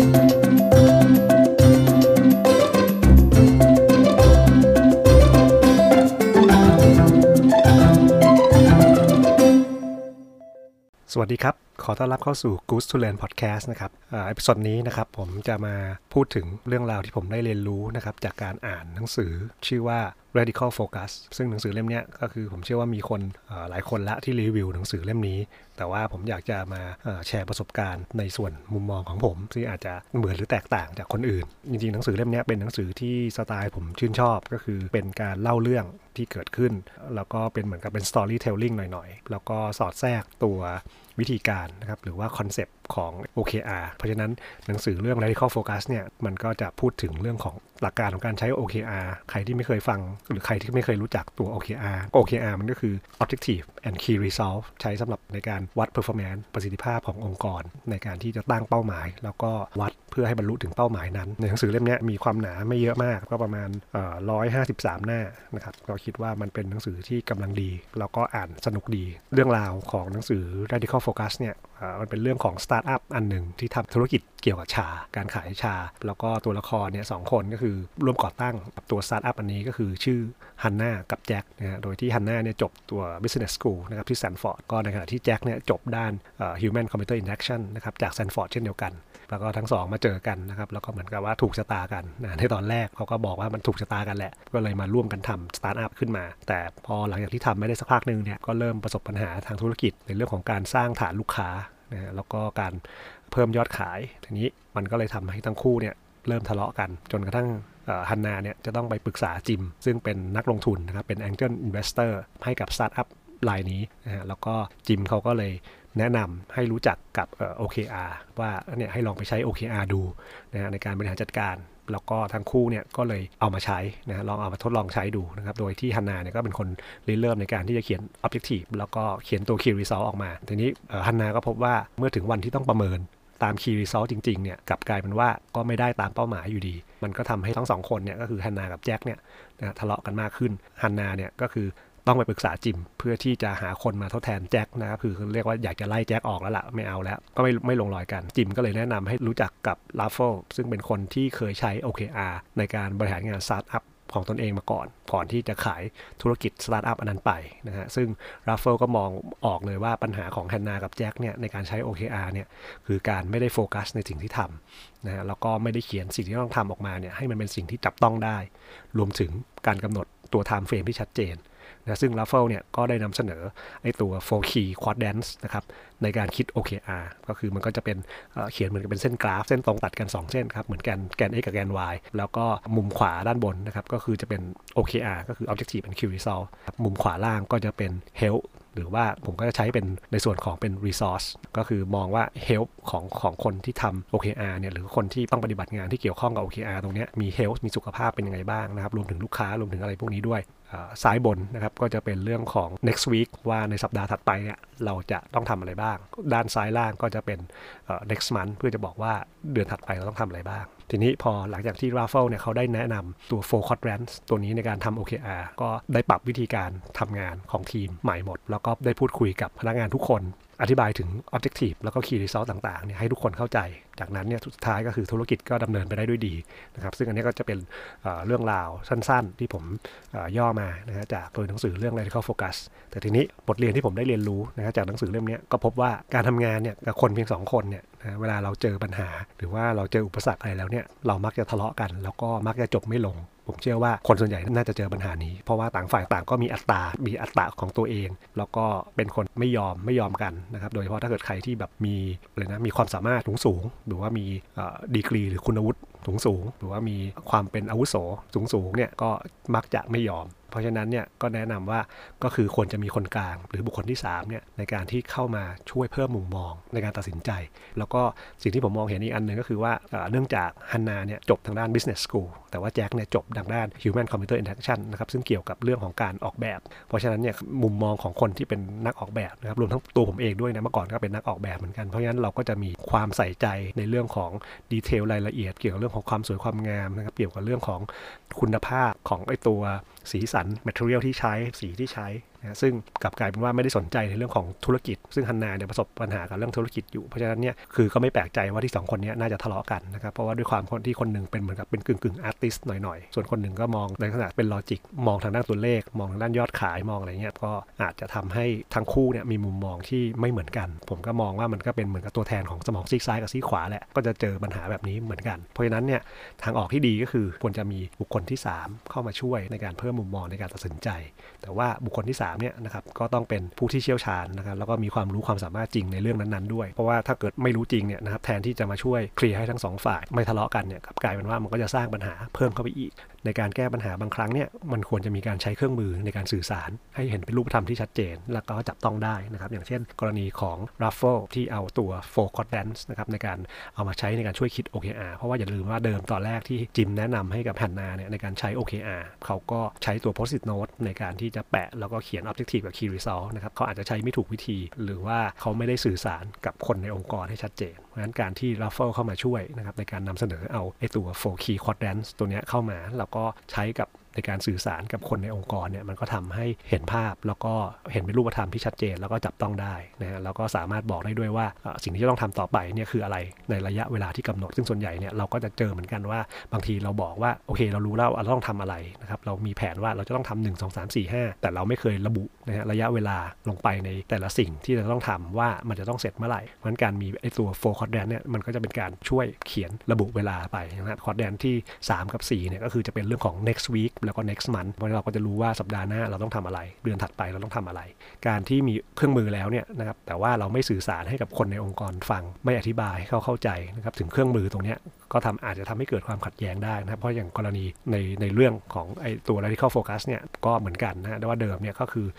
สวัสดีครับขอต้อนรับเข้าสู่ Goose to Learn Podcast นะครับเอพิโซดนี้นะครับผมจะมาพูดถึงเรื่องราวที่ผมได้เรียนรู้นะครับจากการอ่านหนังสือชื่อว่า Radical Focus ซึ่งหนังสือเล่มนี้ก็คือผมเชื่อว่ามีคนหลายคนละที่รีวิวหนังสือเล่มนี้แต่ว่าผมอยากจะมาแชร์ประสบการณ์ในส่วนมุมมองของผมที่อาจจะเหมือนหรือแตกต่างจากคนอื่นจริงๆหนังสือเล่มนี้เป็นหนังสือที่สไตล์ผมชื่นชอบก็คือเป็นการเล่าเรื่องที่เกิดขึ้นแล้วก็เป็นเหมือนกับเป็น storytelling หน่อยๆแล้วก็สอดแทรกตัววิธีการนะครับหรือว่าคอนเซปต์ของ OKR เพราะฉะนั้นหนังสือเรื่อง Radical Focus เนี่ยมันก็จะพูดถึงเรื่องของหลักการของการใช้ OKR ใครที่ไม่เคยฟังหรือใครที่ไม่เคยรู้จักตัว OKR มันก็คือ Objective and Key Result ใช้สำหรับในการวัด performance ประสิทธิภาพขององค์กรในการที่จะตั้งเป้าหมายแล้วก็วัดเพื่อให้บรรลุถึงเป้าหมายนั้นในหนังสือเล่มนี้มีความหนาไม่เยอะมากก็ประมาณ153หน้านะครับก็คิดว่ามันเป็นหนังสือที่กำลังดีแล้วก็อ่านสนุกดีเรื่องราวของหนังสือ Radical Focus เนี่ยมันเป็นเรื่องของสตาร์ทอัพอันหนึ่งที่ทำธุรกิจเกี่ยวกับชาการขายชาแล้วก็ตัวละครเนี่ย2คนก็คือร่วมก่อตั้งกับตัวสตาร์ทอัพอันนี้ก็คือชื่อฮันน่ากับแจ็คนะฮะโดยที่ฮันน่าเนี่ยจบตัว Business School นะครับที่ Stanford ก็ในขณะที่แจ็คเนี่ยจบด้าน Human Computer Interaction นะครับจาก Stanford เช่นเดียวกันแล้วก็ทั้งสองมาเจอกันนะครับแล้วก็เหมือนกับว่าถูกชะตากันนะในตอนแรกเขาก็บอกว่ามันถูกชะตากันแหละก็เลยมาร่วมกันทำสตาร์ทอัพขึ้นมาแต่พอหลังจากที่ทำไม่ได้สักพักนึงเนี่ยก็เริ่มประสบปัญหาทางธุรกิจในเรื่องของการสร้างฐานลูกค้านะแล้วก็การเพิ่มยอดขายทีนี้มันก็เลยทำให้ทั้งคู่เนี่ยเริ่มทะเลาะกันจนกระทั่งฮันนาเนี่ยจะต้องไปปรึกษาจิมซึ่งเป็นนักลงทุนนะครับเป็น Angel Investor ให้กับสตาร์ทอัพรายนี้นะฮะแล้วก็จิมเขาก็เลยแนะนำให้รู้จักกับ OKR ว่าเนี่ยให้ลองไปใช้ OKR ดูนะฮะในการบริหารจัดการแล้วก็ทั้งคู่เนี่ยก็เลยเอามาใช้นะลองเอามาทดลองใช้ดูนะครับโดยที่ฮันนาเนี่ยก็เป็นคนเริ่มในการที่จะเขียน Objective แล้วก็เขียนตัว Key Result ออกมาทีนี้ฮันนาก็พบว่าเมื่อถึงวันที่ต้องประเมินตาม Key Result จริงๆเนี่ยกลับกลายเป็นว่าก็ไม่ได้ตามเป้าหมายอยู่ดีมันก็ทำให้ทั้งสองคนเนี่ยก็คือฮันนากับแจ็คเนี่ยนะทะเลาะกันมากขึ้นฮันนาเนี่ยก็คือต้องไปปรึกษาจิมเพื่อที่จะหาคนมาทดแทนแจ็คนะครับคือเรียกว่าอยากจะไล่แจ็คออกแล้วล่ะไม่เอาแล้วก็ไม่ลงรอยกันจิมก็เลยแนะนำให้รู้จักกับ Raffle ซึ่งเป็นคนที่เคยใช้ OKR ในการบริหารงานสตาร์ทอัพของตนเองมาก่อนที่จะขายธุรกิจสตาร์ทอัพอันนั้นไปนะฮะซึ่ง Raffle ก็มองออกเลยว่าปัญหาของฮันนากับแจ็คเนี่ยในการใช้ OKR เนี่ยคือการไม่ได้โฟกัสในสิ่งที่ทำนะฮะแล้วก็ไม่ได้เขียนสิ่งที่ต้องทำออกมาเนี่ยให้มันเป็นสิ่งที่จับต้องได้รวมถึงการกำหนดตัว time frame ที่ชัดเจนนะซึ่ง Raffle เนี่ยก็ได้นำเสนอไอ้ตัว 4 key quadrants นะครับในการคิด OKR ก็คือมันก็จะเป็นเขียนเหมือนกับเป็นเส้นกราฟเส้นตรงตัดกัน2เส้นครับเหมือนกันแกน X กับแกน Y แล้วก็มุมขวาด้านบนนะครับก็คือจะเป็น OKR ก็คือ Objective and Key Result มุมขวาล่างก็จะเป็น Health หรือว่าผมก็จะใช้เป็นในส่วนของเป็น Resource ก็คือมองว่า Health ของคนที่ทำ OKR เนี่ยหรือคนที่ต้องปฏิบัติงานที่เกี่ยวข้องกับ OKR ตรงนี้มี Health มีสุขภาพเป็นยังไงบ้างนะครับรวมถึงลูกค้ารวมถึงอะไรพวกนี้ด้วยซ้ายบนนะครับก็จะเป็นเรื่องของ next week ว่าในสัปดาห์ถัดไปเนี่ยเราจะต้องทำอะไรบ้างด้านซ้ายล่างก็จะเป็น next month เพื่อจะบอกว่าเดือนถัดไปเราต้องทำอะไรบ้างทีนี้พอหลังจากที่ Raffle เนี่ยเขาได้แนะนำตัว four quadrants ตัวนี้ในการทำ OKR ก็ได้ปรับวิธีการทำงานของทีมใหม่หมดแล้วก็ได้พูดคุยกับพนักงานทุกคนอธิบายถึง objective แล้วก็ key result ต่างๆเนี่ยให้ทุกคนเข้าใจจากนั้นเนี่ยสุดท้ายก็คือธุรกิจก็ดำเนินไปได้ด้วยดีนะครับซึ่งอันนี้ก็จะเป็นเรื่องราวสั้นๆที่ผมย่อมานะฮะจากตัวหนังสือเรื่อง Radical Focus แต่ทีนี้บทเรียนที่ผมได้เรียนรู้นะฮะจากหนังสือเล่มนี้ก็พบว่าการทำงานเนี่ยกับคนเพียง2คนเนี่ยนะเวลาเราเจอปัญหาหรือว่าเราเจออุปสรรคอะไรแล้วเนี่ยเรามักจะทะเลาะกันแล้วก็มักจะจบไม่ลงผมเชื่อว่าคนส่วนใหญ่น่าจะเจอปัญหานี้เพราะว่าต่างฝ่ายต่างก็มีอัตตาของตัวเองแล้วก็เป็นคนไม่ยอมกันนะครับโดยเฉพาะถ้าเกิดใครที่แบบมีอะไรนะมีความสามารถสูงหรือว่ามีดีกรีหรือคุณวุฒิสูงหรือว่ามีความเป็นอาวุโสสูงเนี่ยก็มักจะไม่ยอมเพราะฉะนั้นเนี่ยก็แนะนำว่าก็คือควรจะมีคนกลางหรือบุคคลที่3เนี่ยในการที่เข้ามาช่วยเพิ่มมุมมองในการตัดสินใจแล้วก็สิ่งที่ผมมองเห็นอีกอันนึงก็คือว่าเนื่องจากฮันนาเนี่ยจบทางด้าน Business School แต่ว่าแจ็คเนี่ยจบทางด้าน Human Computer Interaction นะครับซึ่งเกี่ยวกับเรื่องของการออกแบบเพราะฉะนั้นเนี่ยมุมมองของคนที่เป็นนักออกแบบนะครับรวมทั้งตัวผมเองด้วยนะเมื่อก่อนก็เป็นนักออกแบบเหมือนกันเพราะฉะนั้นเราก็จะมีความใส่ใจในเรื่องของดีเทลรายละเอียดเกี่ยวกับเรื่องของความสวยความงามนะครับเกี่ยวกับเรื่องของคุณภาพของไอ้ตัวสีสัน material ที่ใช้สีที่ใช้ นะซึ่งกลับกลายเป็นว่าไม่ได้สนใจในเรื่องของธุรกิจซึ่งฮันนาเนี่ยประสบปัญหากับเรื่องธุรกิจอยู่เพราะฉะนั้นเนี่ยคือก็ไม่แปลกใจว่าที่2คนนี้น่าจะทะเลาะกันนะครับเพราะว่าด้วยความที่คนหนึ่งเป็นเหมือนกับเป็นกึ่งอาร์ติสต์หน่อยๆส่วนคนหนึ่งก็มองในลักษณะเป็นลอจิกมองทางด้านตัวเลขมองทางด้านยอดขายมองอะไรเงี้ยก็อาจจะทำให้ทั้งคู่เนี่ยมีมุมมองที่ไม่เหมือนกันผมก็มองว่ามันก็เป็นเหมือนกับตัวแทนของสมองซีกซ้ายกับซีกขวาแหละก็จะเจอปัญหาแบบนี้เหมือนกันเพราะฉะนั้นเนี่ยทางออกที่ดีก็คือควรจะมีบุคคลที่3เข้ามาช่วยในการเพิ่มมุมมองในการตัดสินใจแต่ว่าบุคคลที่3เนี่ยนะครับก็ต้องเป็นผู้ที่เชี่ยวชาญนะครับแล้วก็มีความรู้ความสามารถจริงในเรื่องนั้นๆด้วยเพราะว่าถ้าเกิดไม่รู้จริงเนี่ยนะครับแทนที่จะมาช่วยเคลียร์ให้ทั้ง2ฝ่ายไม่ทะเลาะกันเนี่ยกลายเป็นว่ามันก็จะสร้างปัญหาเพิ่มเข้าไปอีกในการแก้ปัญหาบางครั้งเนี่ยมันควรจะมีการใช้เครื่องมือในการสื่อสารให้เห็นเป็นรูปธรรมที่ชัดเจนแล้วก็จับต้องได้นะครับอย่างเช่นกรณีของ Raffle ที่เอาตัว 4 Quadrants นะครับในการเอามาใช้ในการช่วยคิด OKR เพราะว่าอย่าลืมว่าเดิมตอนแรกที่จิมแนะนำให้กับฮันนาเนี่ยในการใช้ OKR เขาก็ใช้ตัว Post-it Note ในการที่จะแปะแล้วก็เขียน Objective กับ Key Result นะครับเขาอาจจะใช้ไม่ถูกวิธีหรือว่าเขาไม่ได้สื่อสารกับคนในองค์กรให้ชัดเจนเพราะฉะนั้นการที่ Raffle เข้ามาช่วยนะครับในการนำเสนอเอาไอ้ตัว 4 Key Quadrants ตัวเนี้ยเข้ามาก็ใช้กับในการสื่อสารกับคนในองค์กรเนี่ยมันก็ทำให้เห็นภาพแล้วก็เห็นเป็นรูปธรรมที่ชัดเจนแล้วก็จับต้องได้นะฮะแล้วก็สามารถบอกได้ด้วยว่าสิ่งที่จะต้องทำต่อไปเนี่ยคืออะไรในระยะเวลาที่กำหนดซึ่งส่วนใหญ่เนี่ยเราก็จะเจอเหมือนกันว่าบางทีเราบอกว่าโอเคเรารู้แล้วเราต้องทำอะไรนะครับเรามีแผนว่าเราจะต้องทำ1 2 3 4 5แต่เราไม่เคยระบุนะฮะระยะเวลาลงไปในแต่ละสิ่งที่เราต้องทำว่ามันจะต้องเสร็จเมื่อไหร่เพราะฉะนั้นการมีไอ้ตัว 4 quadrant เนี่ยมันก็จะเป็นการช่วยเขียนระบุเวลาไปนะฮะ quadrant ที่3กับ4เนี่ยก็คือจะเป็นเรื่องของ next weekแล้วก็ next month เพราะเราก็จะรู้ว่าสัปดาห์หน้าเราต้องทำอะไรเดือนถัดไปเราต้องทำอะไรการที่มีเครื่องมือแล้วเนี่ยนะครับแต่ว่าเราไม่สื่อสารให้กับคนในองค์กรฟังไม่อธิบายให้เขาเข้าใจนะครับถึงเครื่องมือตรงเนี้ยก็อาจจะทำให้เกิดความขัดแย้งได้นะเพราะอย่างกรณีในเรื่องของไอ้ตัว Radical Focus เนี่ยก็เหมือนกันนะแต่ว่าเดิมเนี่ยก็คือ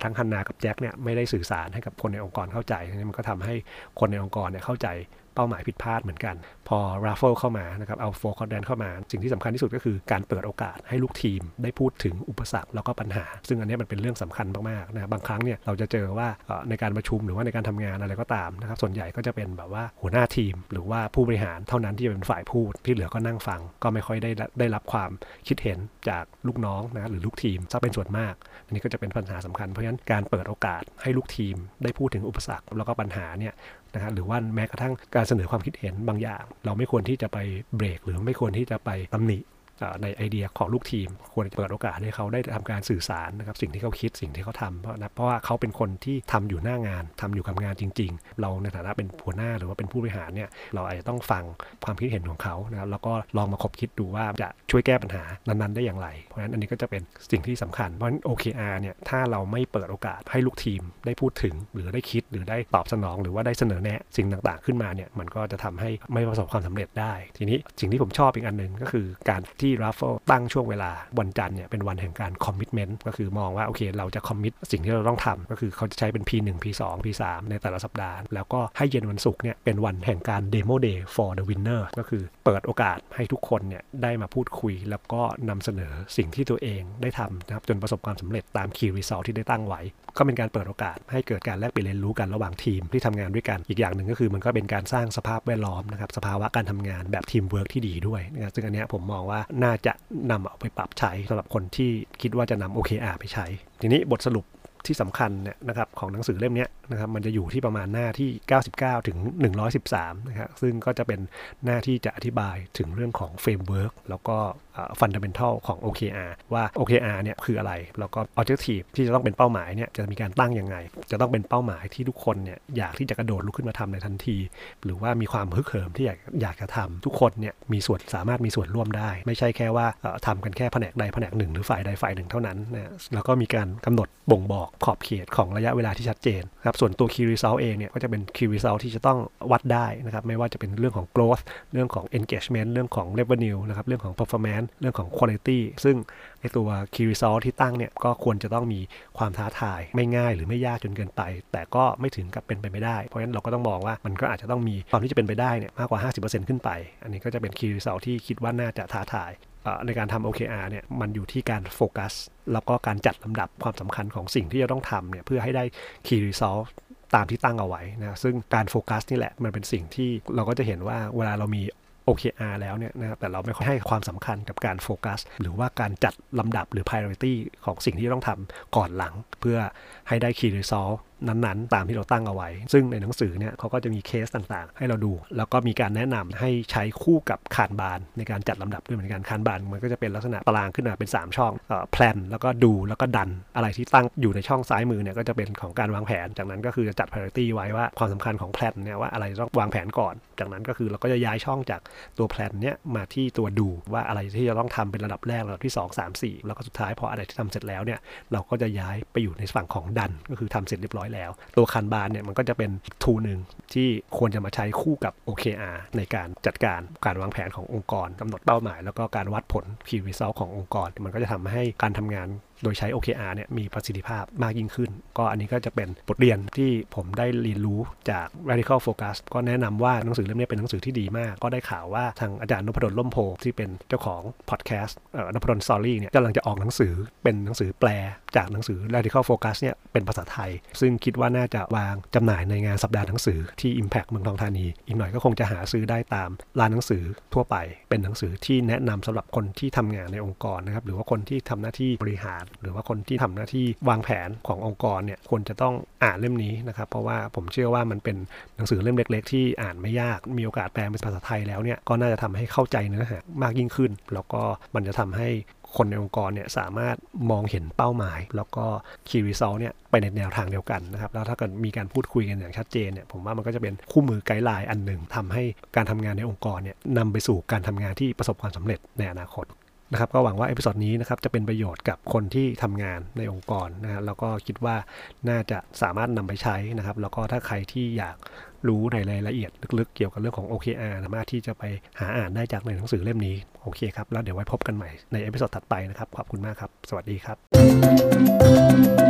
ทั้งฮันนากับแจ็คเนี่ยไม่ได้สื่อสารให้กับคนในองค์กรเข้าใจมันก็ทำให้คนในองค์กรเนี่ยเข้าใจเป้าหมายผิดพลาดเหมือนกันพอ Raffle เข้ามานะครับเอา 4 Quadrant เข้ามาสิ่งที่สำคัญที่สุดก็คือการเปิดโอกาสให้ลูกทีมได้พูดถึงอุปสรรคแล้วก็ปัญหาซึ่งอันนี้มันเป็นเรื่องสำคัญมากๆนะบางครั้งเนี่ยเราจะเจอว่าในการประชุมหรือว่าในการทำงานอะไรก็ตามนะครับส่วนใหญ่ก็จะเป็นแบบว่าหัวหน้าทีมหรือว่าผู้บริหารเท่านั้นที่จะเป็นฝ่ายพูดที่เหลือก็นั่งฟังก็ไม่ค่อยได้รับความคิดเห็นจากลูกน้องนะหรือลูกทีมซะเป็นส่วนมากอันนี้ก็จะเป็นปัญหาสำคัญเพราะฉะนั้นการเปิดโอกาสให้ลูกทีมได้พูดถึงอุปสรรคแล้วก็ปัญหาเนี่ยนะหรือว่าแม้กระทั่งการเสนอความคิดเห็นบางอย่างเราไม่ควรที่จะไปเบรกหรือไม่ควรที่จะไปตำหนิในไอเดียของลูกทีมควรจะเปิดโอกาสให้เขาได้ทำการสื่อสารนะครับสิ่งที่เขาคิดสิ่งที่เขาทำเพราะว่าเขาเป็นคนที่ทำอยู่หน้างานทำอยู่กับงานจริงๆเราในฐานะเป็นหัวหน้าหรือว่าเป็นผู้บริหารเนี่ยเราอาจจะต้องฟังความคิดเห็นของเขานะครับแล้วก็ลองมาคบคิดดูว่าจะช่วยแก้ปัญหานั้นๆได้อย่างไรเพราะฉะนั้นอันนี้ก็จะเป็นสิ่งที่สำคัญเพราะฉะนั้น OKR เนี่ยถ้าเราไม่เปิดโอกาสให้ลูกทีมได้พูดถึงหรือได้คิดหรือได้ตอบสนองหรือว่าได้เสนอแนะสิ่งต่างๆขึ้นมาเนี่ยมันก็จะทำให้ไม่ประสบความสำเร็จได้ทีนี้สิ่งที่ผมชอบอีกอันนึงก็คือการที่ Raffle ตั้งช่วงเวลาวันจันทร์เนี่ยเป็นวันแห่งการคอมมิตเมนต์ก็คือมองว่าโอเคเราจะคอมมิตสิ่งที่เราต้องทำก็คือเขาจะใช้เป็น P1 P2 P3 ในแต่ละสัปดาห์แล้วก็ให้เย็นวันศุกร์เนี่ยเป็นวันแห่งการ Demo Day for the Winner ก็คือเปิดโอกาสให้ทุกคนเนี่ยได้มาพูดคุยแล้วก็นำเสนอสิ่งที่ตัวเองได้ทำนะครับจนประสบความสำเร็จตาม Key Result ที่ได้ตั้งไว้ก็เป็นการเปิดโอกาสให้เกิดการแลกเปลี่ยนรู้กันระหว่างทีมที่ทำงานด้วยกันอีกอย่างนึงก็คือมันก็เป็นการสร้างสภาพแวดล้อมนะครับสภาวะการทำงานแบบทีมเวิร์คที่ดีด้วยนะครับซึ่งอันเนี้ยผมมองว่าน่าจะนำเอาไปปรับใช้สำหรับคนที่คิดว่าจะนำ OKR ไปใช้ทีนี้บทสรุปที่สำคัญเนี่ยนะครับของหนังสือเล่มนี้นะครับมันจะอยู่ที่ประมาณหน้าที่99ถึง113นะครับซึ่งก็จะเป็นหน้าที่จะอธิบายถึงเรื่องของเฟรมเวิร์กแล้วก็fundamental ของ OKR ว่า OKR เนี่ยคืออะไรแล้วก็ objective ที่จะต้องเป็นเป้าหมายเนี่ยจะมีการตั้งยังไงจะต้องเป็นเป้าหมายที่ทุกคนเนี่ยอยากที่จะกระโดดลุกขึ้นมาทำในทันทีหรือว่ามีความฮึกเหิมที่อยากจะทำทุกคนเนี่ยมีส่วนสามารถมีส่วนร่วมได้ไม่ใช่แค่ว่าทำกันแค่แผนกใดแผนกหนึ่งหรือฝ่ายใดฝ่ายหนึ่งเท่านั้นนะแล้วก็มีการกำหนดบ่งบอกขอบเขตของระยะเวลาที่ชัดเจนครับส่วนตัว Key Result เองเนี่ยก็จะเป็น Key Result ที่จะต้องวัดได้นะครับไม่ว่าจะเป็นเรื่องของ growth เรื่องของ engagement เรื่องของ revenue นะครับเรื่องของ performanceเรื่องของ quality ซึ่งไอตัว Key Result ที่ตั้งเนี่ยก็ควรจะต้องมีความท้าทายไม่ง่ายหรือไม่ยากจนเกินไปแต่ก็ไม่ถึงกับเป็นไปไม่ได้เพราะฉะนั้นเราก็ต้องมองว่ามันก็อาจจะต้องมีความที่จะเป็นไปได้เนี่ยมากกว่า 50% ขึ้นไปอันนี้ก็จะเป็น Key Result ที่คิดว่าน่าจะท้าทายในการทำ OKR เนี่ยมันอยู่ที่การโฟกัสแล้วก็การจัดลำดับความสำคัญของสิ่งที่จะต้องทำเนี่ยเพื่อให้ได้ Key Resultตามที่ตั้งเอาไว้นะซึ่งการโฟกัสนี่แหละมันเป็นสิ่งที่เราก็จะเห็นว่าเวลาเรามี OKR แล้วเนี่ยนะแต่เราไม่ค่อยให้ความสำคัญกับการโฟกัสหรือว่าการจัดลำดับหรือ priority ของสิ่งที่ต้องทำก่อนหลังเพื่อให้ได้ key result นั้นๆตามที่เราตั้งเอาไว้ซึ่งในหนังสือเนี่ยเขาก็จะมีเคสต่างๆให้เราดูแล้วก็มีการแนะนำให้ใช้คู่กับคานบานในการจัดลำดับด้วยเหมือนกันคานบานมันก็จะเป็นลักษณะตารางขึ้นมาเป็น3ช่องแพลนแล้วก็ดูแล้วก็ดันอะไรที่ตั้งอยู่ในช่องซ้ายมือเนี่ยก็จะเป็นของการวางแผนจากนั้นก็คือจะจัด priority ไว้ว่าความสำคัญของแพลนเนี่ยว่าอะไรต้องวางแผนก่อนจากนั้นก็คือเราก็จะย้ายช่องจากตัวแพลนเนี่ยมาที่ตัวดูว่าอะไรที่จะต้องทำเป็นระดับแรกระดับที่2 3 4แล้วก็สุดท้ายพออะไรที่ทำเสร็จแล้วเนี่ยเราก็จะย้ายไปอยู่ในฝั่งของดันก็คือทำเสร็จเรียบร้อยแล้วตัวคันบานเนี่ยมันก็จะเป็นทูลหนึ่งที่ควรจะมาใช้คู่กับ OKR ในการจัดการการวางแผนขององค์กรกำหนดเป้าหมายแล้วก็การวัดผล Key Result ขององค์กรมันก็จะทำให้การทำงานโดยใช้ OKR เนี่ยมีประสิทธิภาพมากยิ่งขึ้นก็อันนี้ก็จะเป็นบทเรียนที่ผมได้เรียนรู้จาก Radical Focus ก็แนะนำว่าหนังสือเล่มนี้เป็นหนังสือที่ดีมากก็ได้ข่าวว่าทางอาจารย์นพดลล่มโพที่เป็นเจ้าของ Podcast นพดลสตอรี่เนี่ยกำลังจะออกหนังสือเป็นหนังสือแปลจากหนังสือ Radical Focus เนี่ยเป็นภาษาไทยซึ่งคิดว่าน่าจะวางจำหน่ายในงานสัปดาห์หนังสือที่ Impact เมืองทองธานีอีกหน่อยก็คงจะหาซื้อได้ตามร้านหนังสือทั่วไปเป็นหนังสือที่แนะนำสำหรับคนที่ทำงานในองค์กรนะครับหรือว่าคนที่ทำหน้าที่บริหารหรือว่าคนที่ทำหน้าที่วางแผนขององค์กรเนี่ยควรจะต้องอ่านเล่มนี้นะครับเพราะว่าผมเชื่อว่ามันเป็นหนังสือเล่มเล็กๆที่อ่านไม่ยากมีโอกาสแปลเป็นภาษาไทยแล้วเนี่ยก็น่าจะทำให้เข้าใจเนื้อหามากยิ่งขึ้นแล้วก็มันจะทำให้คนในองค์กรเนี่ยสามารถมองเห็นเป้าหมายแล้วก็ Key Result เนี่ยไปในแนวทางเดียวกันนะครับแล้วถ้าเกิดมีการพูดคุยกันอย่างชัดเจนเนี่ยผมว่ามันก็จะเป็นคู่มือไกด์ไลน์อันหนึ่งทำให้การทำงานในองค์กรเนี่ยนำไปสู่การทำงานที่ประสบความสำเร็จในอนาคตนะครับก็หวังว่าเอพิโซดนี้นะครับจะเป็นประโยชน์กับคนที่ทำงานในองค์กรนะฮะแล้วก็คิดว่าน่าจะสามารถนำไปใช้นะครับแล้วก็ถ้าใครที่อยากรู้ในรายละเอียดลึกๆเกี่ยวกับเรื่องของ OKR สามารถที่จะไปหาอ่านได้จากในหนังสือเล่มนี้โอเคครับแล้วเดี๋ยวไว้พบกันใหม่ในเอพิโซดถัดไปนะครับขอบคุณมากครับสวัสดีครับ